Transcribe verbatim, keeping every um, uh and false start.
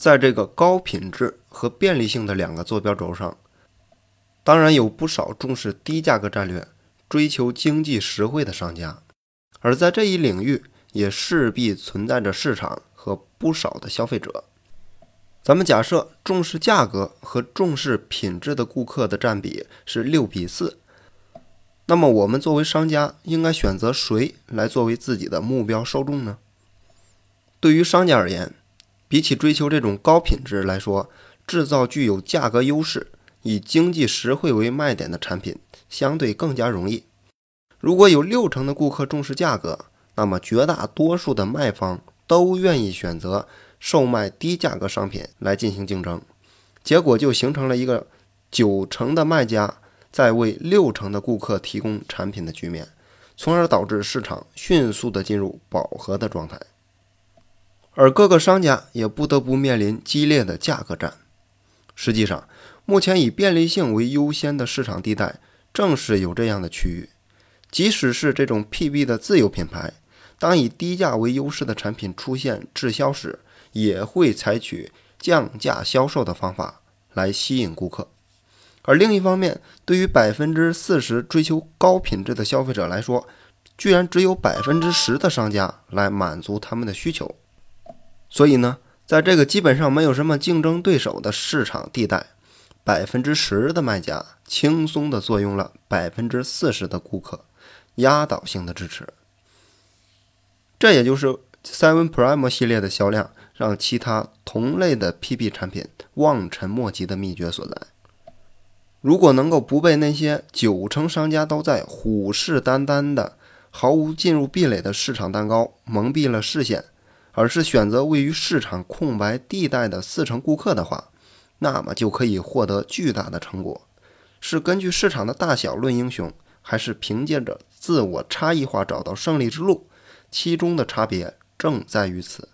在这个高品质和便利性的两个坐标轴上，当然有不少重视低价格战略、追求经济实惠的商家，而在这一领域也势必存在着市场和不少的消费者。咱们假设重视价格和重视品质的顾客的占比是六比四，那么我们作为商家应该选择谁来作为自己的目标受众呢？对于商家而言，比起追求这种高品质来说，制造具有价格优势、以经济实惠为卖点的产品相对更加容易。如果有六成的顾客重视价格，那么绝大多数的卖方都愿意选择售卖低价格商品来进行竞争，结果就形成了一个九成的卖家在为六成的顾客提供产品的局面，从而导致市场迅速的进入饱和的状态。而各个商家也不得不面临激烈的价格战。实际上，目前以便利性为优先的市场地带正是有这样的区域。即使是这种 P B 的自有品牌，当以低价为优势的产品出现滞销时，也会采取降价销售的方法来吸引顾客。而另一方面，对于 百分之四十 追求高品质的消费者来说，居然只有 百分之十 的商家来满足他们的需求。所以呢，在这个基本上没有什么竞争对手的市场地带， 百分之十 的卖家轻松地坐拥了 百分之四十 的顾客，压倒性的支持。这也就是Seven Prime 系列的销量让其他同类的 P B 产品望尘莫及的秘诀所在。如果能够不被那些九成商家都在虎视眈眈的毫无进入壁垒的市场蛋糕蒙蔽了视线，而是选择位于市场空白地带的四成顾客的话，那么就可以获得巨大的成果。是根据市场的大小论英雄，还是凭借着自我差异化找到胜利之路，其中的差别正在于此。